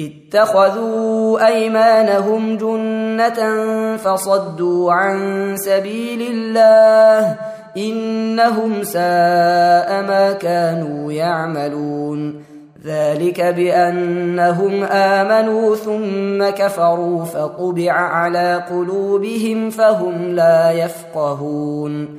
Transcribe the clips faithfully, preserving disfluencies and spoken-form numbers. اتخذوا أيمانهم جنة فصدوا عن سبيل الله إنهم ساء ما كانوا يعملون ذلك بأنهم آمنوا ثم كفروا فطبع على قلوبهم فهم لا يفقهون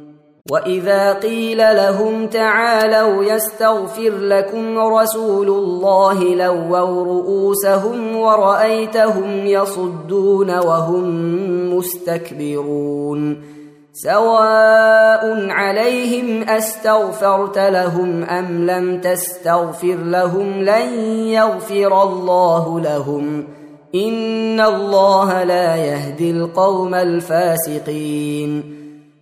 وإذا قيل لهم تعالوا يستغفر لكم رسول الله لووا رؤوسهم ورأيتهم يصدون وهم مستكبرون سواء عليهم أستغفرت لهم أم لم تستغفر لهم لن يغفر الله لهم إن الله لا يهدي القوم الفاسقين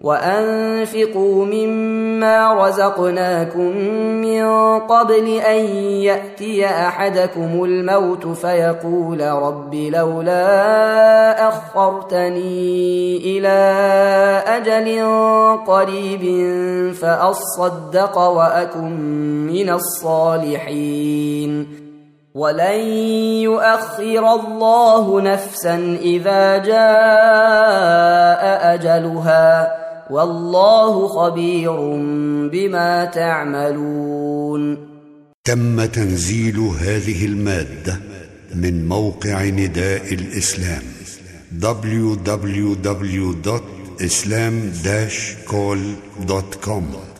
وأنفقوا مما رزقناكم من قبل أن يأتي أحدكم الموت فيقول رب لولا أخرتني إلى أجل قريب فأصدق وأكن من الصالحين ولن يؤخر الله نفسا إذا جاء أجلها والله خبير بما تعملون. تم تنزيل هذه المادة من موقع نداء الإسلام دبليو دبليو دبليو دوت islam dash call دوت com.